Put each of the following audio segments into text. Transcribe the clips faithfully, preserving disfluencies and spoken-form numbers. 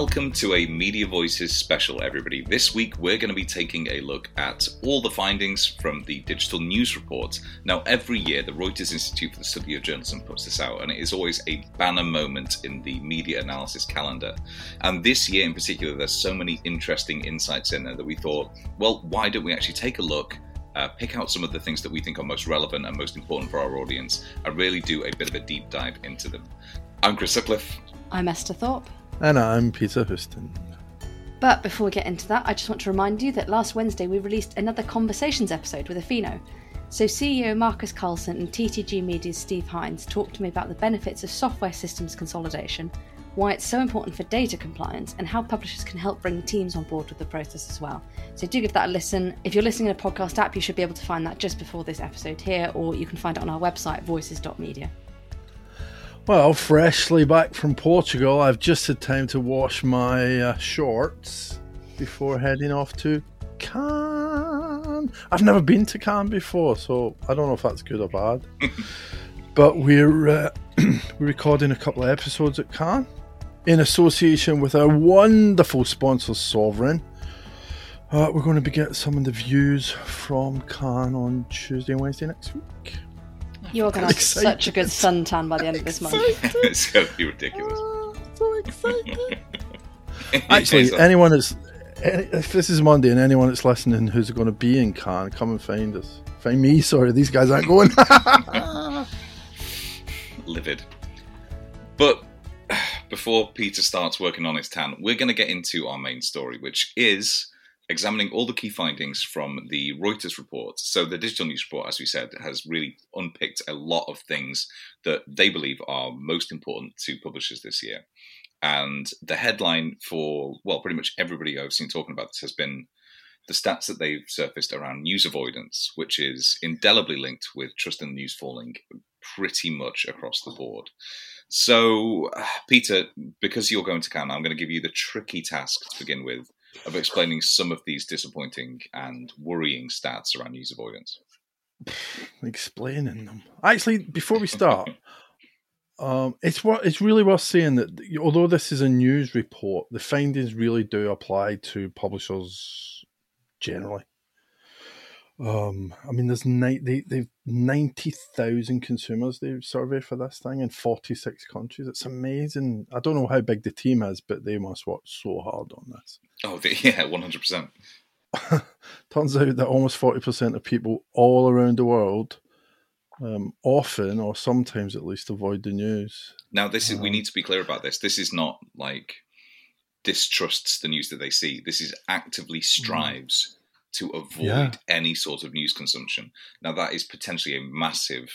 Welcome to a Media Voices special, everybody. This week, we're going to be taking a look at all the findings from the Digital News Report. Now, every year, the Reuters Institute for the Study of Journalism puts this out, and it is always a banner moment in the media analysis calendar. And this year in particular, there's so many interesting insights in there that we thought, well, why don't we actually take a look, uh, pick out some of the things that we think are most relevant and most important for our audience, and really do a bit of a deep dive into them. I'm Chris Sutcliffe. I'm Esther Thorpe. And I'm Peter Houston. But before we get into that, I just want to remind you that last Wednesday we released another Conversations episode with Afino. So C E O Marcus Carlson and T T G Media's Steve Hines talked to me about the benefits of software systems consolidation, why it's so important for data compliance, and how publishers can help bring teams on board with the process as well. So do give that a listen. If you're listening in a podcast app, you should be able to find that just before this episode here, or you can find it on our website, voices dot media. Well, freshly back from Portugal, I've just had time to wash my uh, shorts before heading off to Cannes. I've never been to Cannes before, so I don't know if that's good or bad. But we're, uh, we're recording a couple of episodes at Cannes in association with our wonderful sponsor, Sovereign. Uh, we're going to be getting some of the views from Cannes on Tuesday and Wednesday next week. You're going to have such a good suntan by the end of this month. It's going to be ridiculous. Oh, so excited. Actually, anyone that's, if this is Monday and anyone that's listening who's going to be in Cannes, come and find us. Find me, sorry, these guys aren't going. Livid. But before Peter starts working on his tan, we're going to get into our main story, which is examining all the key findings from the Reuters report. So the Digital News Report, as we said, has really unpicked a lot of things that they believe are most important to publishers this year. And the headline for, well, pretty much everybody I've seen talking about this has been the stats that they've surfaced around news avoidance, which is indelibly linked with trust in the news falling pretty much across the board. So, Peter, because you're going to Cannes, I'm going to give you the tricky task to begin with of explaining some of these disappointing and worrying stats around news avoidance. Explaining them. Actually, before we start, um, it's what it's really worth saying that although this is a news report, the findings really do apply to publishers generally. Um, I mean, there's ni- they, they've ninety thousand consumers they've surveyed for this thing in forty-six countries. It's amazing. I don't know how big the team is, but they must work so hard on this. Oh, they, yeah, one hundred percent. Turns out that almost forty percent of people all around the world um, often, or sometimes at least, avoid the news. Now, this is um, we need to be clear about this. This is not like distrusts the news that they see. This is actively strives mm. to avoid yeah. any sort of news consumption. Now, that is potentially a massive,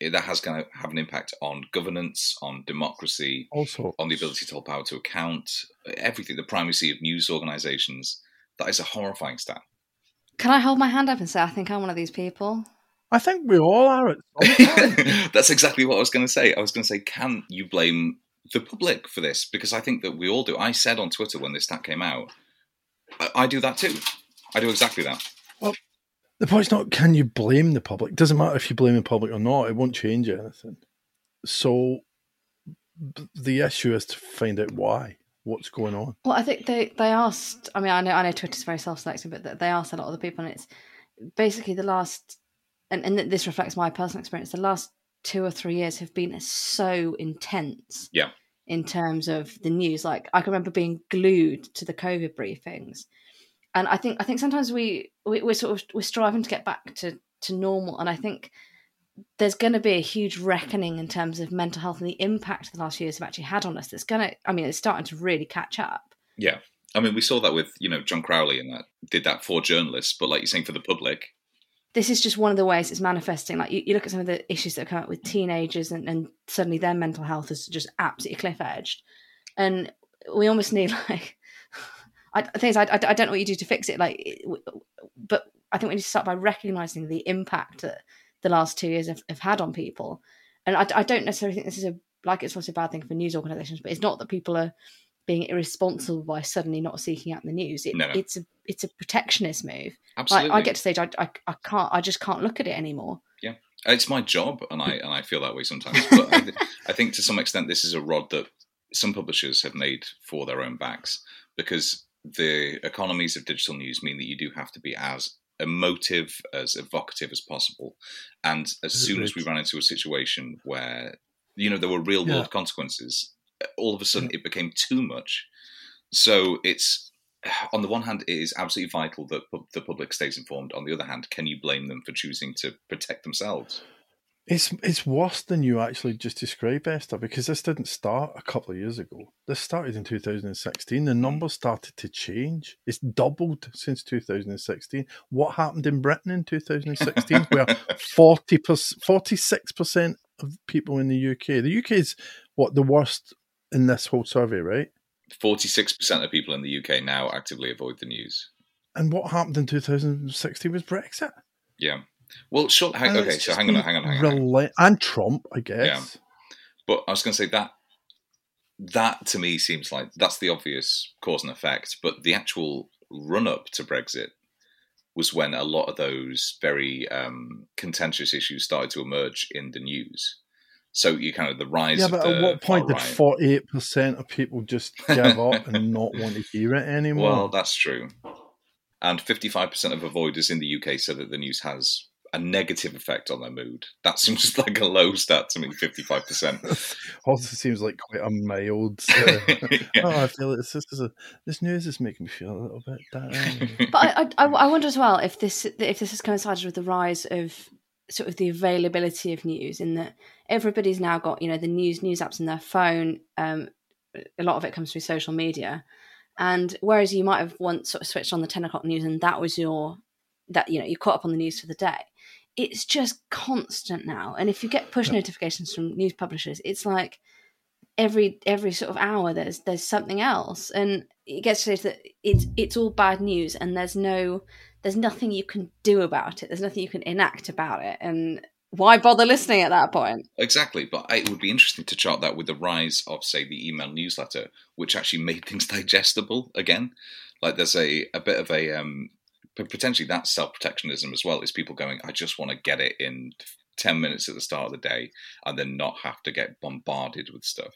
that has going to have an impact on governance, on democracy, also on the ability to hold power to account, everything, the primacy of news organisations. That is a horrifying stat. Can I hold my hand up and say, I think I'm one of these people? I think we all are. That's exactly what I was going to say. I was going to say, can you blame the public for this? Because I think that we all do. I said on Twitter when this stat came out, I, I do that too. I do exactly that. Well, the point's not can you blame the public. It doesn't matter if you blame the public or not. It won't change anything. So the issue is to find out why, what's going on. Well, I think they, they asked, I mean, I know I know Twitter's very self-selecting, but they asked a lot of the people, and it's basically the last, and, and this reflects my personal experience, the last two or three years have been so intense yeah. in terms of the news. Like, I can remember being glued to the COVID briefings. And I think I think sometimes we, we we're sort of we're striving to get back to, to normal, and I think there's going to be a huge reckoning in terms of mental health and the impact the last few years have actually had on us. That's going to, I mean, it's starting to really catch up. Yeah, I mean, we saw that with you know John Crowley and that did that for journalists, but like you're saying, for the public, this is just one of the ways it's manifesting. Like you, you look at some of the issues that come up with teenagers, and, and suddenly their mental health is just absolutely cliff-edged, and we almost need like. I things I, I don't know what you do to fix it, like, but I think we need to start by recognising the impact that the last two years have, have had on people. And I, I don't necessarily think this is a like it's not a bad thing for news organisations, but it's not that people are being irresponsible by suddenly not seeking out the news. It, no, no. It's a it's a protectionist move. Absolutely, like, I get to the stage I, I I can't I just can't look at it anymore. Yeah, it's my job, and I and I feel that way sometimes. But I, th- I think to some extent this is a rod that some publishers have made for their own backs, because the economies of digital news mean that you do have to be as emotive, as evocative as possible. And as soon as we ran into a situation where, you know, there were real world yeah. consequences, all of a sudden yeah. it became too much. So it's, on the one hand, it is absolutely vital that pu- the public stays informed. On the other hand, can you blame them for choosing to protect themselves? It's it's worse than you actually just described, Esther, because this didn't start a couple of years ago. This started in two thousand sixteen. The numbers started to change. It's doubled since two thousand sixteen. What happened in Britain in two thousand sixteen, where forty-six percent of people in the U K, the U K is what, the worst in this whole survey, right? forty-six percent of people in the U K now actively avoid the news. And what happened in two thousand sixteen was Brexit. Yeah. Well, sure. Hang, okay, so hang on, hang on, hang on. Rela- and Trump, I guess. Yeah. But I was going to say that that to me seems like that's the obvious cause and effect. But the actual run-up to Brexit was when a lot of those very um, contentious issues started to emerge in the news. So you kind of the rise. Yeah, but of the at what point did forty-eight percent of people just give up and not want to hear it anymore? Well, that's true. And fifty-five percent of avoiders in the U K said that the news has a negative effect on their mood. That seems like a low stat to me, fifty-five percent. Also seems like quite a mild... Uh, yeah. Oh, I feel like this, this, is a, this news is making me feel a little bit down. But I, I, I wonder as well if this if this has coincided with the rise of sort of the availability of news, in that everybody's now got, you know, the news, news apps on their phone. Um, a lot of it comes through social media. And whereas you might have once sort of switched on the ten o'clock news and that was your... that, you know, you caught up on the news for the day. It's just constant now. And if you get push yeah. notifications from news publishers, it's like every every sort of hour there's there's something else. And it gets to say that it's it's all bad news and there's no there's nothing you can do about it. There's nothing you can enact about it. And why bother listening at that point? Exactly. But it would be interesting to chart that with the rise of, say, the email newsletter, which actually made things digestible again. Like there's a, a bit of a... um But potentially that's self-protectionism as well, is people going, I just want to get it in ten minutes at the start of the day and then not have to get bombarded with stuff.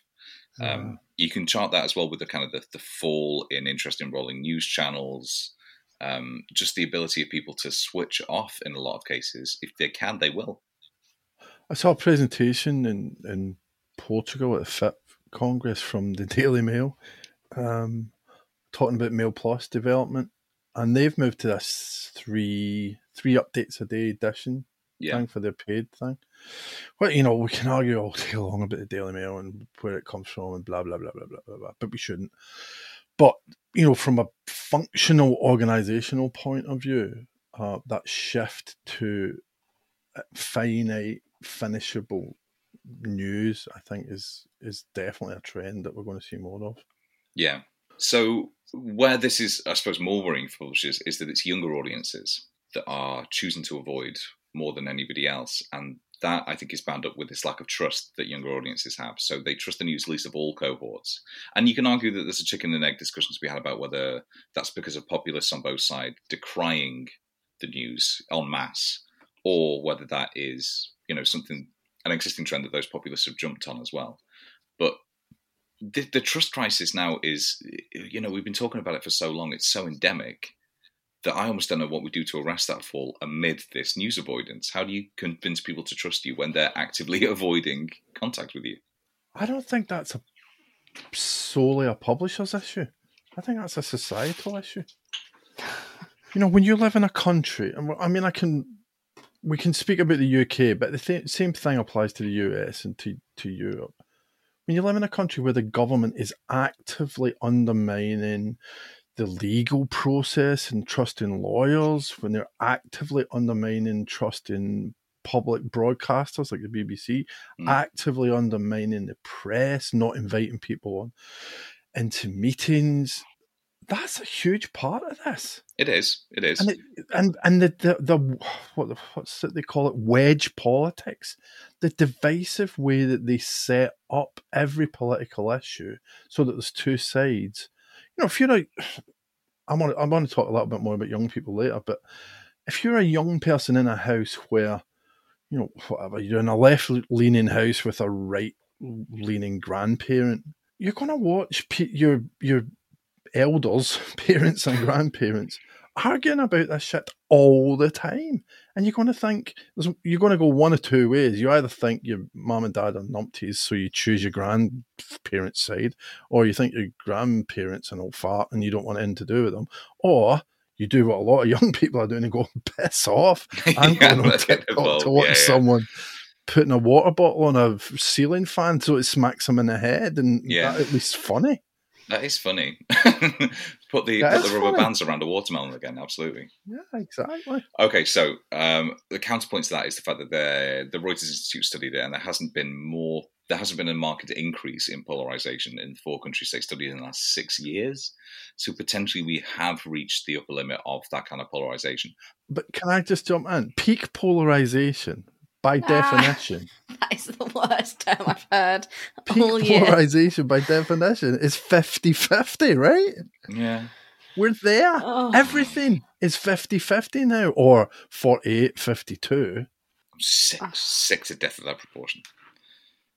Yeah. Um, you can chart that as well with the kind of the, the fall in interest in rolling news channels, um, just the ability of people to switch off in a lot of cases. If they can, they will. I saw a presentation in, in Portugal at the FIPP Congress from the Daily Mail um, talking about Mail Plus development. And they've moved to this three three updates a day edition yeah. thing for their paid thing. Well, you know, we can argue all day long about the Daily Mail and where it comes from and blah, blah, blah, blah, blah, blah, blah. But we shouldn't. But, you know, from a functional organizational point of view, uh, that shift to finite, finishable news, I think, is is definitely a trend that we're going to see more of. Yeah. So where this is, I suppose, more worrying for publishers is that it's younger audiences that are choosing to avoid more than anybody else. And that, I think, is bound up with this lack of trust that younger audiences have. So they trust the news least of all cohorts. And you can argue that there's a chicken and egg discussion to be had about whether that's because of populists on both sides decrying the news en masse, or whether that is, you know, something, an existing trend that those populists have jumped on as well. But The, the trust crisis now is, you know, we've been talking about it for so long. It's so endemic that I almost don't know what we do to arrest that fall amid this news avoidance. How do you convince people to trust you when they're actively avoiding contact with you? I don't think that's a, solely a publisher's issue. I think that's a societal issue. You know, when you live in a country, and I mean, I can, we can speak about the U K, but the th- same thing applies to the U S and to, to Europe. When you live in a country where the government is actively undermining the legal process and trust in lawyers, when they're actively undermining trust in public broadcasters like the B B C, mm. actively undermining the press, not inviting people on into meetings, that's a huge part of this. It is. It is. And it, and, and the, the, the what the, what's it they call it? Wedge politics. The divisive way that they set up every political issue so that there's two sides. You know, if you're a, I'm on, I'm going to talk a little bit more about young people later, but if you're a young person in a house where, you know, whatever, you're in a left-leaning house with a right-leaning grandparent, you're going to watch pe- your your elders, parents and grandparents, arguing about this shit all the time. And you're going to think, you're going to go one of two ways. You either think your mum and dad are numpties, so you choose your grandparents' side, or you think your grandparents are an old fart and you don't want anything to do with them. Or you do what a lot of young people are doing and go, piss off. I'm yeah, going on TikTok to watch yeah, yeah. someone putting a water bottle on a ceiling fan so it smacks him in the head, and yeah. that at least funny. That is funny. put the that put the rubber funny. bands around a watermelon again, absolutely. Yeah, exactly. Okay, so um, the counterpoint to that is the fact that the the Reuters Institute studied it, and there hasn't been more. There hasn't been a marked increase in polarization in four countries they studied in the last six years. So potentially we have reached the upper limit of that kind of polarization. But can I just jump in? Peak polarization. By definition. Ah, that is the worst term I've heard all year. Polarization, by definition, is fifty-fifty, right? Yeah. We're there. Oh. Everything is fifty-fifty now, or forty-eight fifty-two. I'm sick, ah. sick to death of that proportion.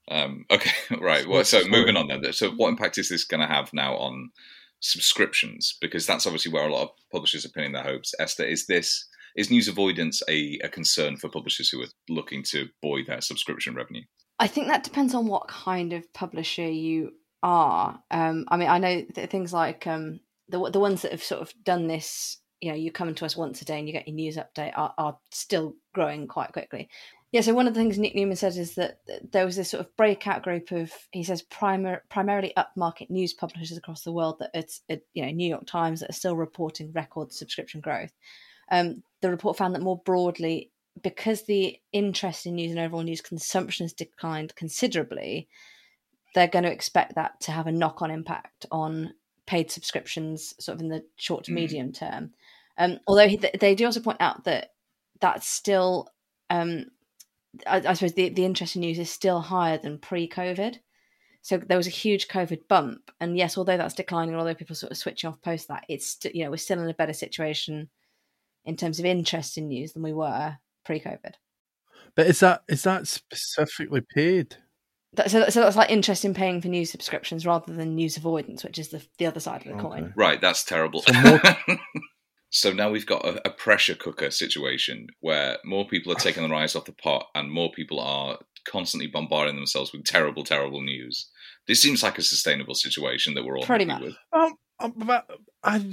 Um, okay, right. Well, so moving on then. So what impact is this going to have now on subscriptions? Because that's obviously where a lot of publishers are pinning their hopes. Esther, is this... Is news avoidance a, a concern for publishers who are looking to buoy their subscription revenue? I think that depends on what kind of publisher you are. Um, I mean, I know that things like um, the the ones that have sort of done this, you know, you come to us once a day and you get your news update, are, are still growing quite quickly. Yeah, so one of the things Nick Newman said is that there was this sort of breakout group of, he says, primar- primarily upmarket news publishers across the world that it's, it, you know, New York Times that are still reporting record subscription growth. Um, the report found that more broadly, because the interest in news and overall news consumption has declined considerably, they're going to expect that to have a knock-on impact on paid subscriptions sort of in the short to medium term. Um, although he, they do also point out that that's still, um, I, I suppose the, the interest in news is still higher than pre-COVID. So there was a huge COVID bump. And yes, although that's declining, although people sort of switching off post that, it's, you know, we're still in a better situation in terms of interest in news than we were pre-COVID. But is that is that specifically paid? That, so, so that's like interest in paying for news subscriptions rather than news avoidance, which is the, the other side of the okay. coin. Right, that's terrible. So, more... so now we've got a, a pressure cooker situation where more people are taking their eyes off the pot and more people are constantly bombarding themselves with terrible, terrible news. This seems like a sustainable situation that we're all Pretty happy much. with. Um, But I'd,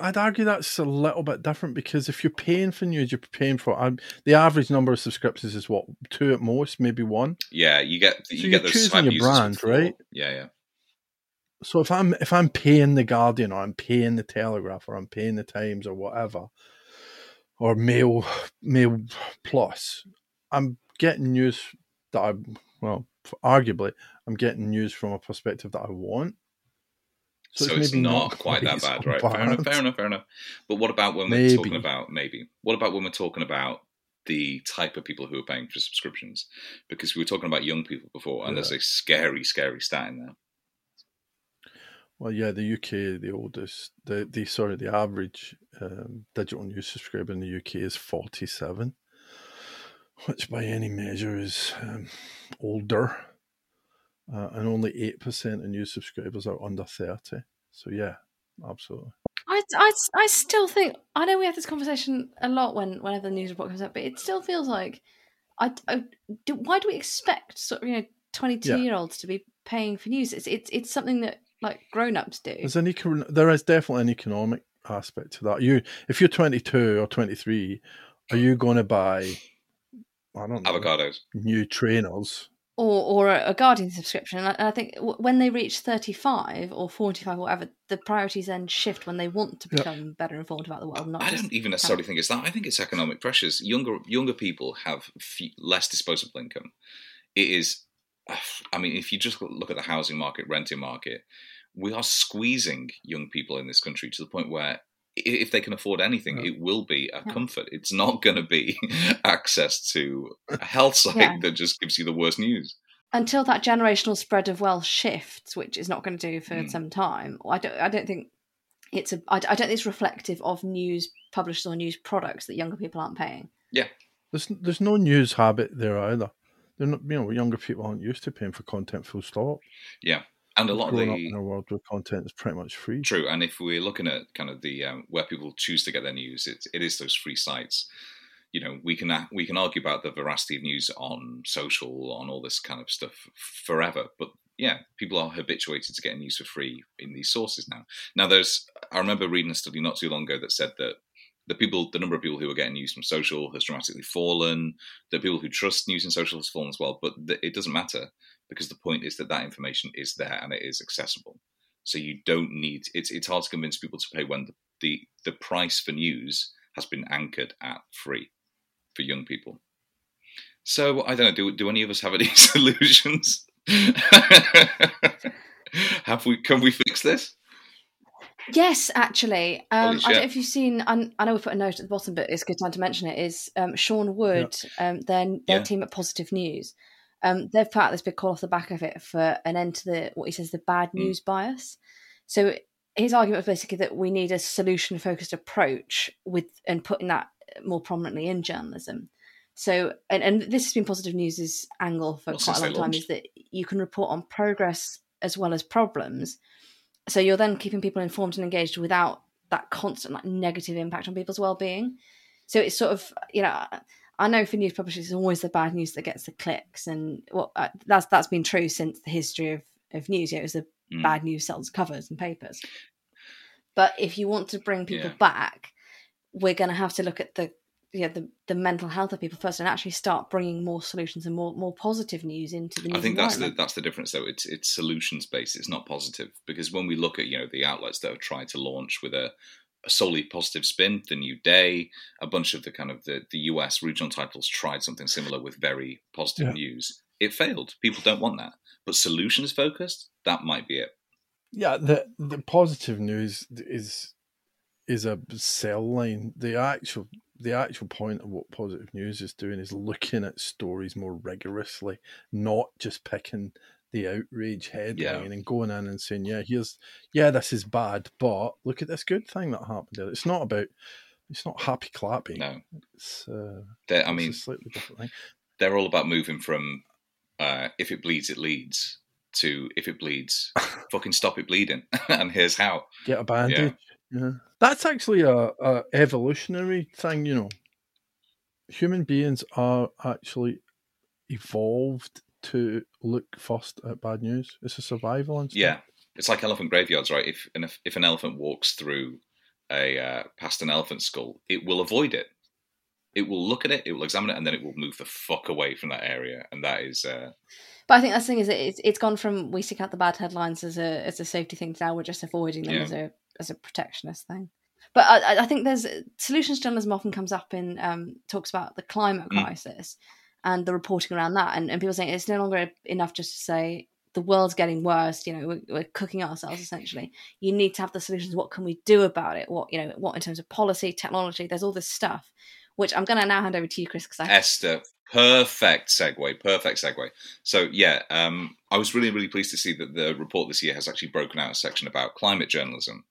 I'd argue that's a little bit different, because if you're paying for news, you're paying for I'm, the average number of subscriptions is what, two at most, maybe one. Yeah, you get you so get those choosing your brand, right? Yeah, yeah. So if I'm if I'm paying the Guardian, or I'm paying the Telegraph, or I'm paying the Times, or whatever, or Mail Mail Plus, I'm getting news that I well, arguably, I'm getting news from a perspective that I want. So, so it's, it's not, not quite that bad, right? Fair enough, fair enough, fair enough. But what about when maybe. we're talking about, maybe, what about when we're talking about the type of people who are paying for subscriptions? Because we were talking about young people before, and yeah. there's a scary, scary stat in there. Well, yeah, the U K, the oldest, the, the sorry, the average um, digital news subscriber in the U K is forty-seven, which by any measure is um, older. Uh, and only eight percent of new subscribers are under thirty. So, yeah, absolutely. I, I, I still think, I know we have this conversation a lot when whenever the news report comes out, but it still feels like, I, I do, why do we expect sort of, you know, twenty-two-year-olds yeah. to be paying for news? It's it's, it's something that, like, grown-ups do. There's an econ- there is definitely an economic aspect to that. You, if you're twenty-two or twenty-three, are you going to buy, I don't know, avocados, new trainers? Or, or a Guardian subscription. And I think when they reach thirty-five or forty-five or whatever, the priorities then shift when they want to become yep. better informed about the world. Not I just don't even necessarily think it's that. I think it's economic pressures. Younger younger people have few, less disposable income. It is, I mean, if you just look at the housing market, renting market, we are squeezing young people in this country to the point where if they can afford anything, yeah. it will be a yeah. comfort. It's not going to be access to a health site yeah. that just gives you the worst news. Until that generational spread of wealth shifts, which is not going to do for mm. some time, I don't. I don't think it's a. I, I don't think it's reflective of news publishers or news products that younger people aren't paying. Yeah, there's there's no news habit there either. They're not. You know, younger people aren't used to paying for content. Full stop. Yeah. And a lot of the in our world where content is pretty much free. True, and if we're looking at kind of the um, where people choose to get their news, it it is those free sites. You know, we can we can argue about the veracity of news on social, on all this kind of stuff forever, but yeah, people are habituated to getting news for free in these sources now. Now, there's I remember reading a study not too long ago that said that the people, the number of people who are getting news from social has dramatically fallen. The people who trust news and social has fallen as well, but the, it doesn't matter because the point is that that information is there and it is accessible. So you don't need, it's it's hard to convince people to pay when the, the, the price for news has been anchored at free for young people. So I don't know, do, do any of us have any solutions? have we, can we fix this? Yes, actually. Um, I don't know if you've seen, I, I know we put a note at the bottom, but it's a good time to mention it, is um, Sean Wood, yeah. um, their, their yeah. team at Positive News. Um, they've put out this big call off the back of it for an end to the what he says, the bad news mm. bias. So his argument was basically that we need a solution-focused approach with and putting that more prominently in journalism. So, and, and this has been Positive News' angle for What's quite a long time, is that you can report on progress as well as problems. So you're then keeping people informed and engaged without that constant like negative impact on people's well-being. So it's sort of, you know, I know for news publishers, it's always the bad news that gets the clicks, and well, uh, that's that's been true since the history of, of news. You know, it was the mm. bad news sells covers and papers. But if you want to bring people yeah. back, we're going to have to look at the you know, the the mental health of people first, and actually start bringing more solutions and more more positive news into the news. I think that's the that's the difference, though. It's it's solutions based. It's not positive, because when we look at you know the outlets that have tried to launch with a, a solely positive spin, The New Day, a bunch of the kind of the, the U S regional titles tried something similar with very positive yeah. news. It failed. People don't want that. But solutions focused, that might be it. Yeah, the the positive news is is a sell line. The actual. The actual point of what Positive News is doing is looking at stories more rigorously, not just picking the outrage headline yeah. and going in and saying, yeah, here's, yeah, this is bad, but look at this good thing that happened there. It's not about, it's not happy clapping. No. It's, uh, they're, I it's mean, a slightly different thing. They're all about moving from uh, if it bleeds, it leads to if it bleeds, fucking stop it bleeding. And here's how. Get a bandage. Yeah. yeah. That's actually a, a evolutionary thing, you know. Human beings are actually evolved to look first at bad news. It's a survival instinct. Yeah, it's like elephant graveyards, right? If an, if an elephant walks through a uh, past an elephant skull, it will avoid it. It will look at it, it will examine it, and then it will move the fuck away from that area. And that is. Uh... But I think that's the thing is it's it's gone from we seek out the bad headlines as a as a safety thing to now we're just avoiding them yeah. as a. as a protectionist thing. But I, I think there's solutions journalism often comes up in um, talks about the climate mm. crisis and the reporting around that. And, and people saying it's no longer enough just to say the world's getting worse. You know, we're, we're cooking ourselves essentially. You need to have the solutions. What can we do about it? What, you know, what in terms of policy, technology, there's all this stuff, which I'm going to now hand over to you, Chris. Cause I Esther, perfect segue, perfect segue. So yeah, um, I was really, really pleased to see that the report this year has actually broken out a section about climate journalism.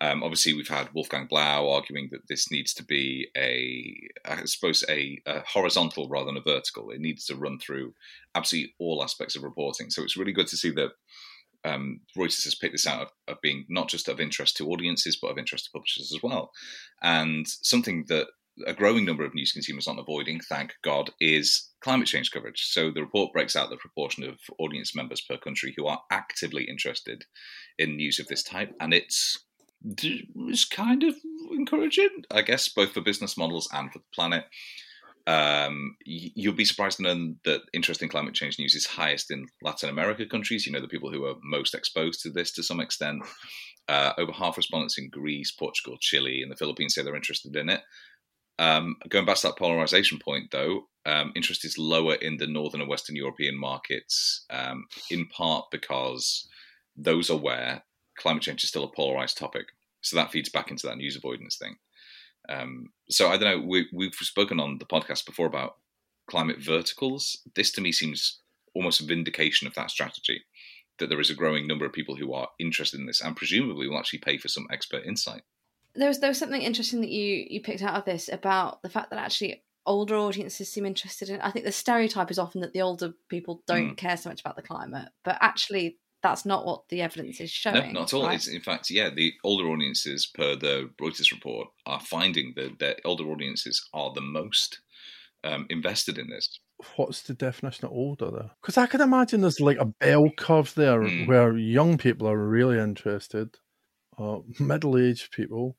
Um, obviously, we've had Wolfgang Blau arguing that this needs to be a, I suppose, a, a horizontal rather than a vertical. It needs to run through absolutely all aspects of reporting. So it's really good to see that um, Reuters has picked this out of, of being not just of interest to audiences, but of interest to publishers as well. And something that a growing number of news consumers aren't avoiding, thank God, is climate change coverage. So the report breaks out the proportion of audience members per country who are actively interested in news of this type. And it's, it's kind of encouraging, I guess, both for business models and for the planet. Um, you'll be surprised to know that interest in climate change news is highest in Latin America countries. You know, the people who are most exposed to this to some extent. Uh, over half respondents in Greece, Portugal, Chile, and the Philippines say they're interested in it. Um, going back to that polarization point, though, um, interest is lower in the northern and western European markets, um, in part because those are where climate change is still a polarized topic. So that feeds back into that news avoidance thing. Um, so I don't know, we, we've spoken on the podcast before about climate verticals. This to me seems almost a vindication of that strategy, that there is a growing number of people who are interested in this and presumably will actually pay for some expert insight. There was, there was something interesting that you, you picked out of this about the fact that actually older audiences seem interested in. I think the stereotype is often that the older people don't mm. care so much about the climate, but actually that's not what the evidence is showing. No, not at all. Right? It's, in fact, yeah, the older audiences, per the Reuters report, are finding that their older audiences are the most um, invested in this. What's the definition of older, though? Because I could imagine there's like a bell curve there mm. where young people are really interested, uh, middle-aged people,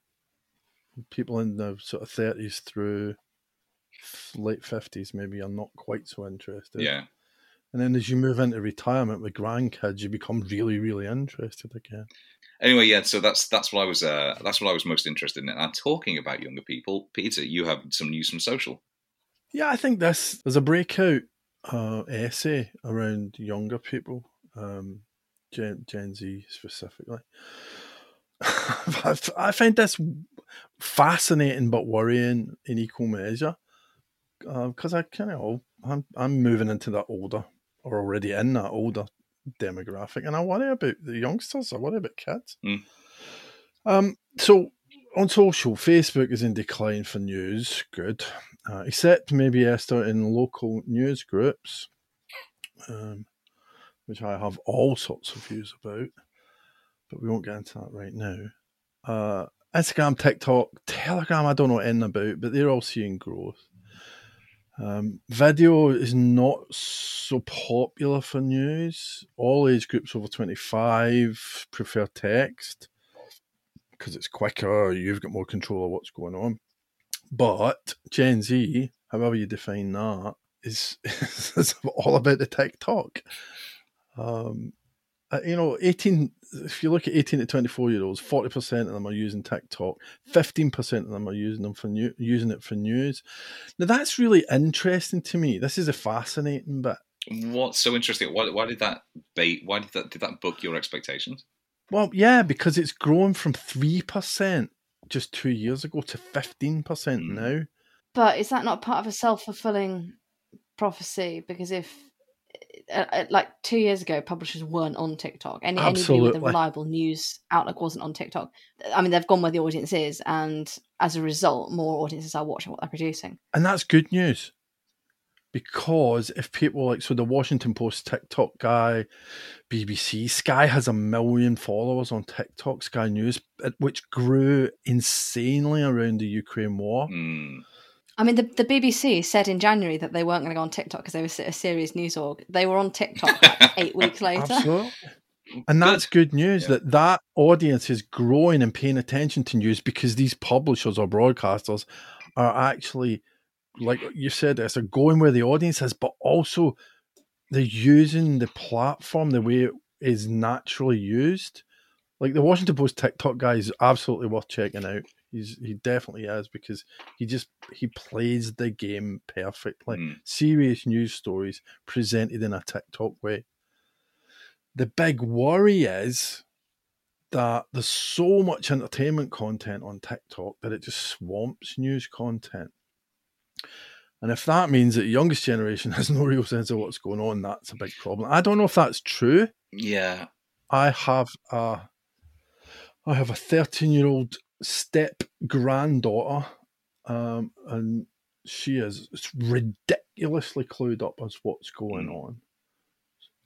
people in the sort of thirties through late fifties maybe are not quite so interested. Yeah. And then as you move into retirement with grandkids, you become really, really interested again. Anyway, yeah, so that's that's what I was uh, that's what I was most interested in. And talking about younger people, Peter, you have some news from social. Yeah, I think this there's a breakout uh, essay around younger people, um, Gen, Gen Z specifically. I find this fascinating but worrying in equal measure because uh, I kind of I'm I'm moving into that older. Or already in that older demographic. And I worry about the youngsters. I worry about kids. Mm. Um, so on social, Facebook is in decline for news. Good. Uh, except maybe Esther in local news groups, um, which I have all sorts of views about. But we won't get into that right now. Uh, Instagram, TikTok, Telegram, I don't know anything about, but they're all seeing growth. Um, video is not so popular for news. All age groups over twenty-five prefer text because it's quicker, you've got more control of what's going on. But Gen Z, however you define that, is, is all about the TikTok. Um, you know, eighteen. If you look at eighteen to twenty-four year olds, forty percent of them are using TikTok. Fifteen percent of them are using them for new, using it for news. Now that's really interesting to me. This is a fascinating bit. What's so interesting? Why, why did that bait? Why did that did that buck your expectations? Well, yeah, because it's grown from three percent just two years ago to fifteen percent mm. now. But is that not part of a self-fulfilling prophecy? Because if Uh, like two years ago, publishers weren't on TikTok. Any, anybody with a reliable news outlook wasn't on TikTok. I mean, they've gone where the audience is, and as a result, more audiences are watching what they're producing. And that's good news, because if people like, so the Washington Post TikTok guy, B B C, Sky has a million followers on TikTok, Sky News, which grew insanely around the Ukraine war. Mm. I mean, the, the B B C said in January that they weren't going to go on TikTok because they were a serious news org. They were on TikTok like eight weeks later. Absolutely. And that's good news, yeah. that that audience is growing and paying attention to news because these publishers or broadcasters are actually, like you said, they're going where the audience is, but also they're using the platform the way it is naturally used. Like the Washington Post TikTok guy is absolutely worth checking out. He's, he definitely is because he just he plays the game perfectly. Mm. Serious news stories presented in a TikTok way. The big worry is that there's so much entertainment content on TikTok that it just swamps news content. And if that means that the youngest generation has no real sense of what's going on, that's a big problem. I don't know if that's true. Yeah. I have a I have a thirteen-year-old step granddaughter, um, and she is ridiculously clued up as what's going on.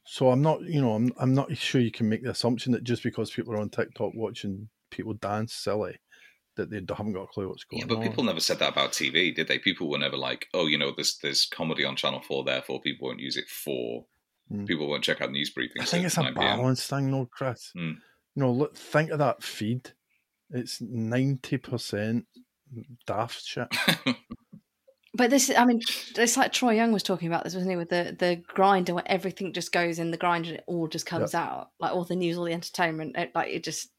So I'm not, you know, I'm I'm not sure you can make the assumption that just because people are on TikTok watching people dance silly, that they haven't got a clue what's going on. Yeah, but people on. never said that about T V, did they? People were never like, oh, you know, there's there's comedy on Channel Four, therefore people won't use it for. Mm. People won't check out news briefings. I think it's a balance thing, though, Chris. Mm. You know, look, think of that feed. It's ninety percent daft shit. But this, I mean, it's like Troy Young was talking about this, wasn't he, with the, the grinder where everything just goes in the grinder and it all just comes yep. out. Like all the news, all the entertainment, it, like it just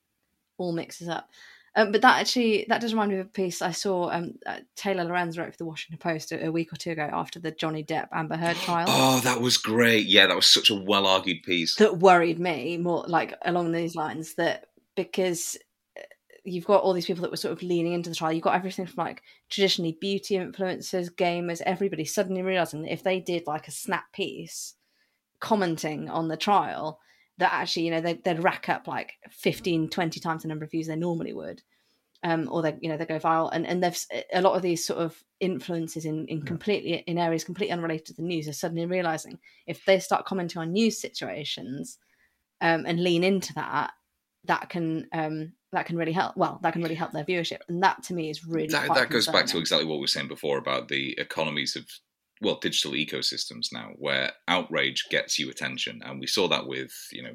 all mixes up. Um, but that actually, that does remind me of a piece I saw um, uh, Taylor Lorenz wrote for the Washington Post a, a week or two ago after the Johnny Depp Amber Heard trial. Oh, that was great. Yeah, that was such a well-argued piece. That worried me more, like along these lines, that because you've got all these people that were sort of leaning into the trial. You've got everything from like traditionally beauty influencers, gamers, everybody suddenly realising that if they did like a snap piece commenting on the trial, that actually, you know, they, they'd rack up like fifteen, twenty times the number of views they normally would. Um, or they, you know, they go viral. And, and they've a lot of these sort of influences in, in completely, in areas completely unrelated to the news are suddenly realising if they start commenting on news situations, um, and lean into that, that can um, that can really help. Well, that can really help their viewership, and that to me is really that, quite that goes back to exactly what we were saying before about the economies of well digital ecosystems now, where outrage gets you attention, and we saw that with you know.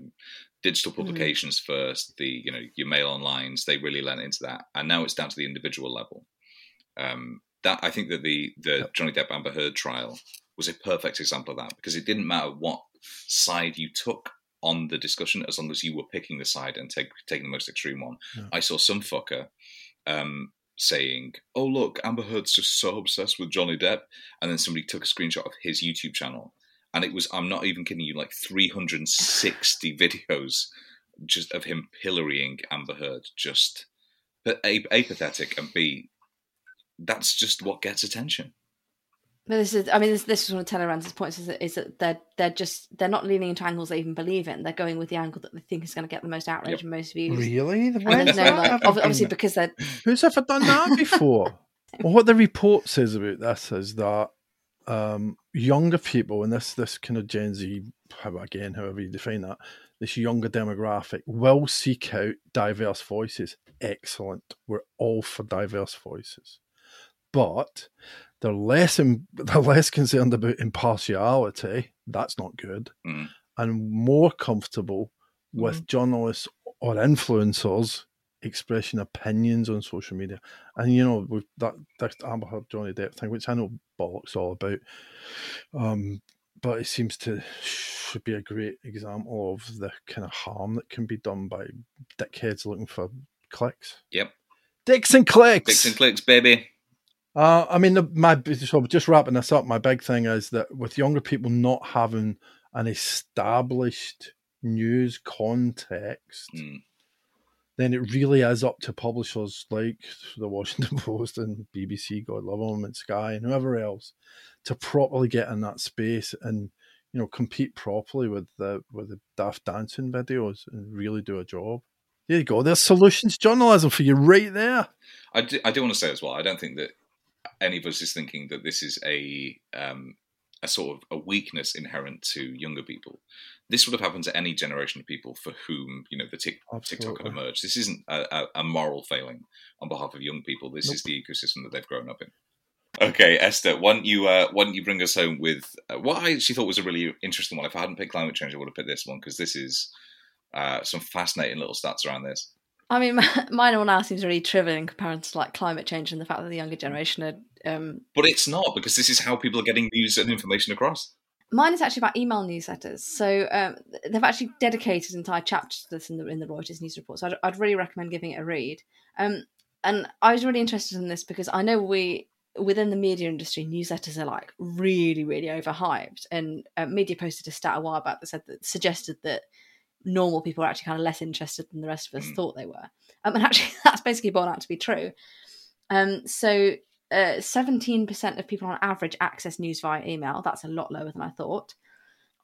digital publications mm. first, the you know your Mail Onlines, they really lent into that, and now it's down to the individual level. Um, that I think that the the yep. Johnny Depp Amber Heard trial was a perfect example of that, because it didn't matter what side you took on the discussion, as long as you were picking the side and take, taking the most extreme one. Yeah. I saw some fucker um, saying, "Oh look, Amber Heard's just so obsessed with Johnny Depp," and then somebody took a screenshot of his YouTube channel. And it was, I'm not even kidding you, like three hundred sixty videos just of him pillorying Amber Heard. Just A, A, pathetic, and B, that's just what gets attention. But this is, I mean, this, this is one of Taylor Lorenz's points, is that, is that they're, they're just, they're not leaning into angles they even believe in. They're going with the angle that they think is going to get the most outrage yep. and most views. Really? The and there's no, like, obviously because they're... Who's ever done that before? Well, what the report says about this is that Um, younger people, and this this kind of Gen Z, how, again, however you define that, this younger demographic will seek out diverse voices. Excellent. We're all for diverse voices. But they're less in, they're less concerned about impartiality. That's not good. Mm. And more comfortable with mm. journalists or influencers expressing opinions on social media. And, you know, with that, that Amber Heard Johnny Depp thing, which I know bollocks all about, um, but it seems to should be a great example of the kind of harm that can be done by dickheads looking for clicks. Yep. Dicks and clicks! Dicks and clicks, baby! Uh, I mean, my so just wrapping this up, my big thing is that with younger people not having an established news context... Mm. Then it really is up to publishers like the Washington Post and B B C, God love them, and Sky and whoever else, to properly get in that space and you know compete properly with the with the daft dancing videos and really do a job. There you go. There's solutions journalism for you right there. I do, I do want to say as well, I don't think that any of us is thinking that this is a um, a sort of a weakness inherent to younger people. This would have happened to any generation of people for whom, you know, the tic- TikTok had emerged. This isn't a, a moral failing on behalf of young people. This nope. is the ecosystem that they've grown up in. Okay, Esther, why don't you uh, why don't you bring us home with uh, what I actually thought was a really interesting one. If I hadn't picked climate change, I would have picked this one, because this is uh, some fascinating little stats around this. I mean, mine all now seems really trivial in comparison to like climate change and the fact that the younger generation are... Um... But it's not, because this is how people are getting news and information across. Mine is actually about email newsletters. So um, they've actually dedicated an entire chapter to this in the in the Reuters News Report. So I'd, I'd really recommend giving it a read. Um, and I was really interested in this because I know we, within the media industry, newsletters are like really, really overhyped. And uh, media posted a stat a while back that said that suggested that normal people are actually kind of less interested than the rest of us mm. thought they were. Um, and actually, that's basically borne out to be true. Um, so... Uh, seventeen percent of people on average access news via email. That's a lot lower than I thought.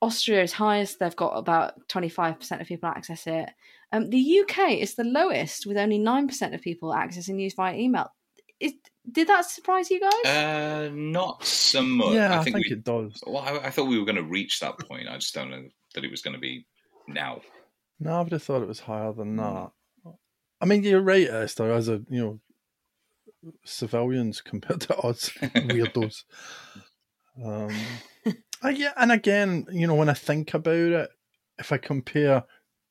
Austria is highest. They've got about twenty-five percent of people access it. Um, the U K is the lowest, with only nine percent of people accessing news via email. Is, did that surprise you guys? Uh, not so much. Yeah, I think, I think we, it does. Well, I, I thought we were going to reach that point. I just don't know that it was going to be now. No, I would have thought it was higher than that. I mean, you're right, Esther, as a, you know, civilians compared to us weirdos. um, I, yeah, and again, you know, when I think about it, if I compare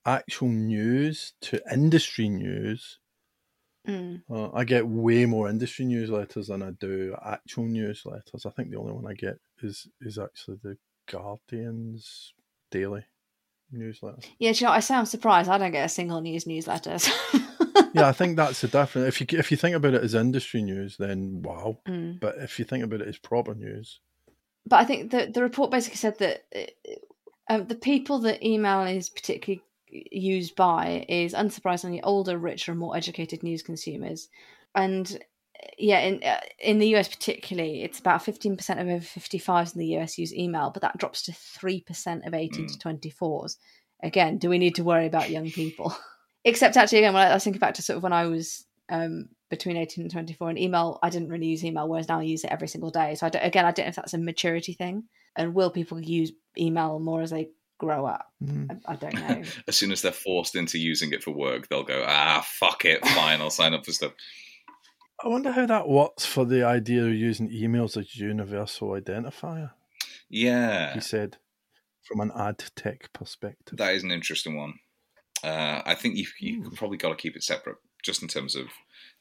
actual news to industry news, mm. uh, I get way more industry newsletters than I do actual newsletters. I think the only one I get is is actually the Guardian's Daily newsletter. Yeah, do you know, I sound surprised. I don't get a single news newsletter. Yeah, I think that's the difference. If you if you think about it as industry news, then wow. Mm. But if you think about it as proper news, but I think the the report basically said that it, um, the people that email is particularly used by is unsurprisingly older, richer, and more educated news consumers. And yeah, in in the U S particularly, it's about fifteen percent of over fifty-fives in the U S use email, but that drops to three percent of eighteen mm. to twenty-fours. Again, do we need to worry about young people? Except actually, again, when I was thinking back to sort of when I was um, between eighteen and twenty-four, and email, I didn't really use email, whereas now I use it every single day. So I don't, again, I don't know if that's a maturity thing. And will people use email more as they grow up. Mm. I, I don't know. As soon as they're forced into using it for work, they'll go, ah, fuck it, fine, I'll sign up for stuff. I wonder how that works for the idea of using email as a universal identifier. Yeah. He said, from an ad tech perspective. That is an interesting one. Uh, I think you've, you've probably got to keep it separate, just in terms of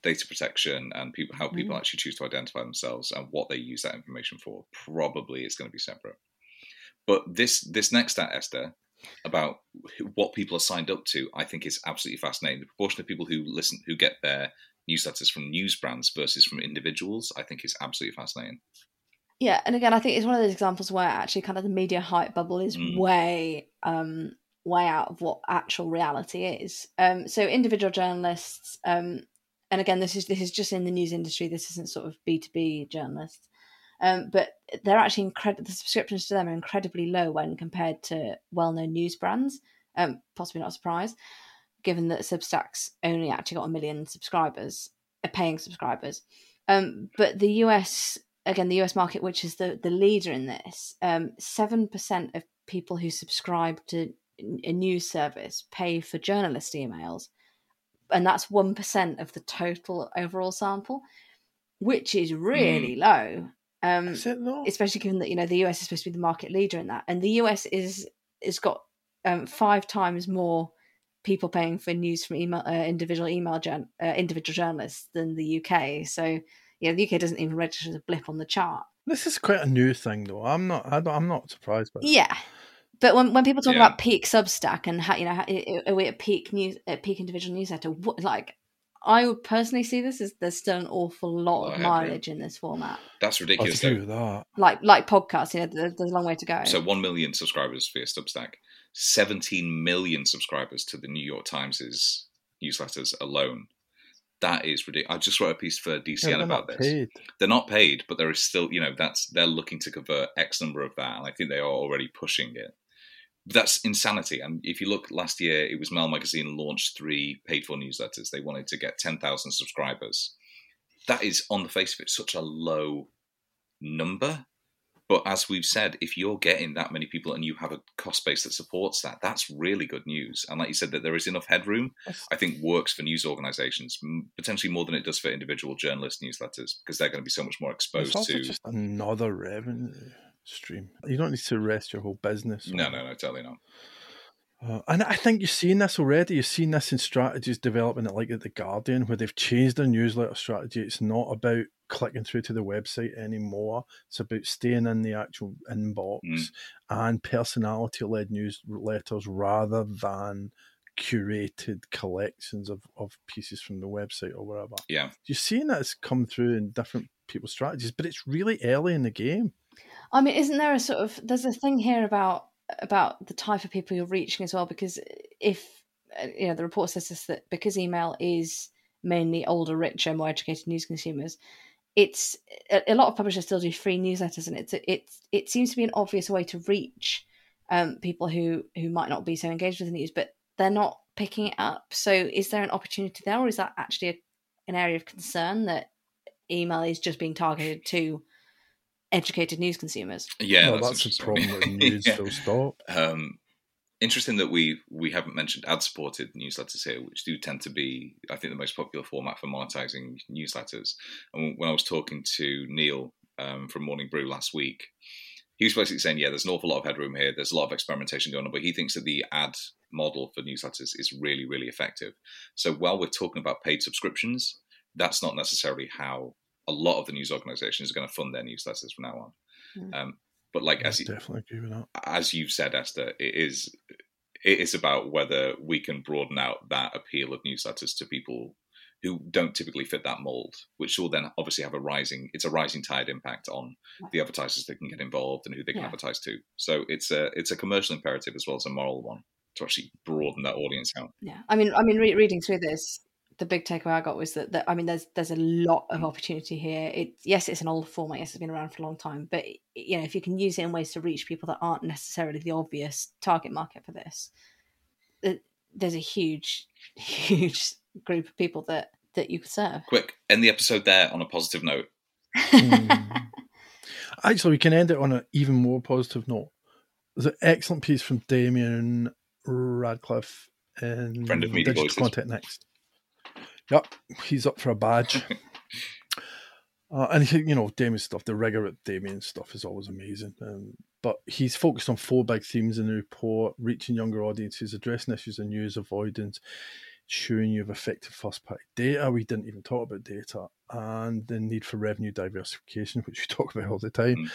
data protection and people, how people mm. actually choose to identify themselves and what they use that information for. Probably it's going to be separate. But this this next stat, Esther, about what people are signed up to, I think is absolutely fascinating. The proportion of people who listen, who get their newsletters from news brands versus from individuals, I think is absolutely fascinating. Yeah, and again, I think it's one of those examples where actually kind of the media hype bubble is mm. way um, way out of what actual reality is. Um, so individual journalists, um, and again, this is this is just in the news industry. This isn't sort of B two B journalists, um, but they're actually incredible. The subscriptions to them are incredibly low when compared to well-known news brands. Um, possibly not a surprise, given that Substack's only actually got a million subscribers, uh, paying subscribers. Um, but the U S Again, the U S market, which is the, the leader in this, um, seven percent of people who subscribe to a news service pay for journalist emails. And that's one percent of the total overall sample, which is really mm. low. Um, is it not? Especially given that, you know, the U S is supposed to be the market leader in that. And the U S is has got um, five times more people paying for news from email, uh, individual email gen- uh, individual journalists than the U K. So... yeah, the U K doesn't even register as a blip on the chart. This is quite a new thing, though. I'm not. I don't, I'm not surprised by that. Yeah, but when when people talk yeah. about peak Substack and how, you know, how, are we at peak news at peak individual newsletter? What, like, I would personally see this as there's still an awful lot oh, of mileage in this format. That's ridiculous. I agree with that. Like like podcasts, you know, there's, there's a long way to go. So one million subscribers via Substack, seventeen million subscribers to the New York Times' newsletters alone. That is ridiculous. I just wrote a piece for D C N yeah, about this. Paid. They're not paid, but there is still, you know, that's they're looking to convert X number of that, and I think they are already pushing it. That's insanity. And if you look, last year it was Mel Magazine launched three paid-for newsletters. They wanted to get ten thousand subscribers. That is, on the face of it, such a low number. But as we've said, if you're getting that many people and you have a cost base that supports that, that's really good news. And like you said, that there is enough headroom, I think works for news organisations, potentially more than it does for individual journalist newsletters, because they're going to be so much more exposed to... It's also just another revenue stream. You don't need to rest your whole business. No, no, no, totally not. Uh, and I think you've seen this already. You've seen this in strategies developing it, like at The Guardian, where they've changed their newsletter strategy. It's not about clicking through to the website anymore. It's about staying in the actual inbox mm. and personality-led newsletters rather than curated collections of, of pieces from the website or wherever. Yeah. You're seeing that come through in different people's strategies, but it's really early in the game. I mean, isn't there a sort of... There's a thing here about... about the type of people you're reaching as well, because if, you know, the report says this, that because email is mainly older, richer, more educated news consumers, it's a lot of publishers still do free newsletters, and it's it's it seems to be an obvious way to reach um, people who who might not be so engaged with the news, but they're not picking it up. So is there an opportunity there, or is that actually a, an area of concern that email is just being targeted to educated news consumers? Yeah, no, that's, that's a problem with news. yeah. Full stop. Um, interesting that we we haven't mentioned ad-supported newsletters here, which do tend to be, I think, the most popular format for monetizing newsletters. And when I was talking to Neil um, from Morning Brew last week, he was basically saying, yeah, there's an awful lot of headroom here. There's a lot of experimentation going on, but he thinks that the ad model for newsletters is really, really effective. So while we're talking about paid subscriptions, that's not necessarily how a lot of the news organisations are going to fund their newsletters from now on. Um, but like as, you, as you've said, Esther, it is it is about whether we can broaden out that appeal of newsletters to people who don't typically fit that mould, which will then obviously have a rising, it's a rising tide impact on the advertisers that can get involved and who they can yeah. advertise to. So it's a, it's a commercial imperative as well as a moral one to actually broaden that audience out. Yeah, I mean, I mean, re- reading through this, the big takeaway I got was that, that I mean, there's there's a lot of opportunity here. It yes, it's an old format. Yes, it's been around for a long time. But, you know, if you can use it in ways to reach people that aren't necessarily the obvious target market for this, it, there's a huge, huge group of people that, that you could serve. Quick, end the episode there on a positive note. mm. Actually, we can end it on an even more positive note. There's an excellent piece from Damien Radcliffe in Friend of Digital Voices. Content Next. Yep, he's up for a badge. uh, and, he, you know, Damien's stuff, the rigour at Damien's stuff is always amazing. Um, but he's focused on four big themes in the report: reaching younger audiences, addressing issues in news avoidance, ensuring you have effective first-party data — we didn't even talk about data — and the need for revenue diversification, which we talk about all the time.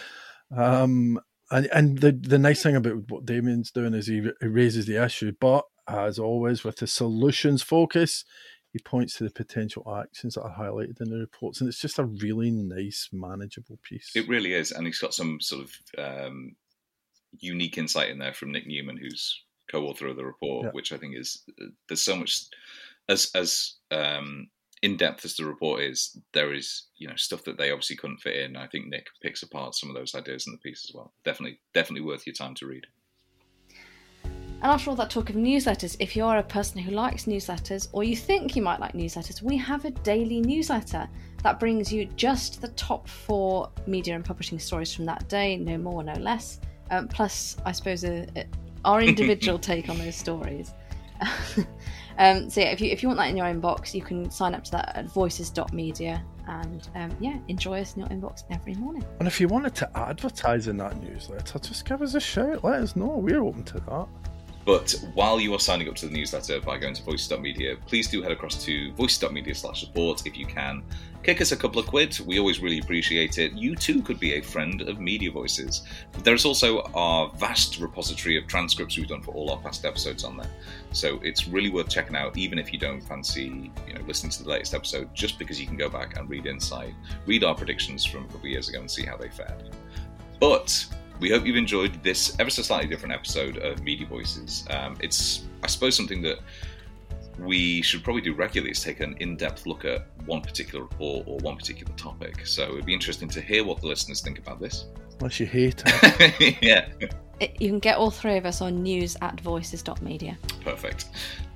Mm. Um, and and the, the nice thing about what Damien's doing is he, he raises the issue, but as always, with the solutions focus, he points to the potential actions that are highlighted in the reports, and it's just a really nice, manageable piece. It really is, and he's got some sort of um, unique insight in there from Nick Newman, who's co-author of the report, yeah. which I think is, there's so much, as as um, in-depth as the report is, there is, you know, stuff that they obviously couldn't fit in. I think Nick picks apart some of those ideas in the piece as well. Definitely, definitely worth your time to read. And after all that talk of newsletters, if you are a person who likes newsletters, or you think you might like newsletters, we have a daily newsletter that brings you just the top four media and publishing stories from that day, no more, no less. Um, plus, I suppose, a, a, our individual take on those stories. um, so yeah, if you if you want that in your inbox, you can sign up to that at voices dot media, and um, yeah, enjoy us in your inbox every morning. And if you wanted to advertise in that newsletter, just give us a shout. Let us know. We're open to that. But while you are signing up to the newsletter by going to voice dot media, please do head across to voice dot media slash support if you can. Kick us a couple of quid. We always really appreciate it. You too could be a friend of Media Voices. There's also our vast repository of transcripts we've done for all our past episodes on there. So it's really worth checking out, even if you don't fancy, you know, listening to the latest episode, just because you can go back and read insight, read our predictions from a couple of years ago and see how they fared. But we hope you've enjoyed this ever so slightly different episode of Media Voices. Um, it's, I suppose, something that we should probably do regularly, is take an in-depth look at one particular report or one particular topic. So it'd be interesting to hear what the listeners think about this. Unless you hate it. Yeah. It, you can get all three of us on news at voices dot media. Perfect.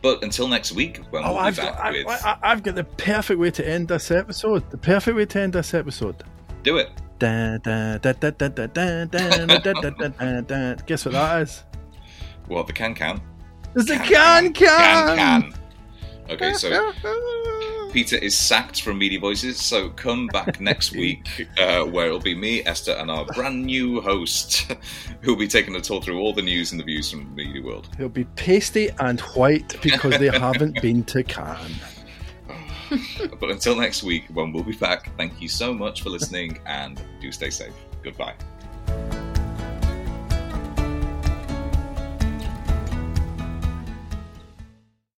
But until next week, when oh, we'll I've be back got, with... I, I, I've got the perfect way to end this episode. The perfect way to end this episode. Do it. Guess what that is? What, the can-can? It's the can-can! Can-can! Okay, so Peter is sacked from Media Voices, so come back next week uh, where it'll be me, Esther, and our brand new host who'll be taking a tour through all the news and the views from the media world. He'll be pasty and white because they haven't been to Cannes. But until next week, when we'll be back, thank you so much for listening, and do stay safe. Goodbye.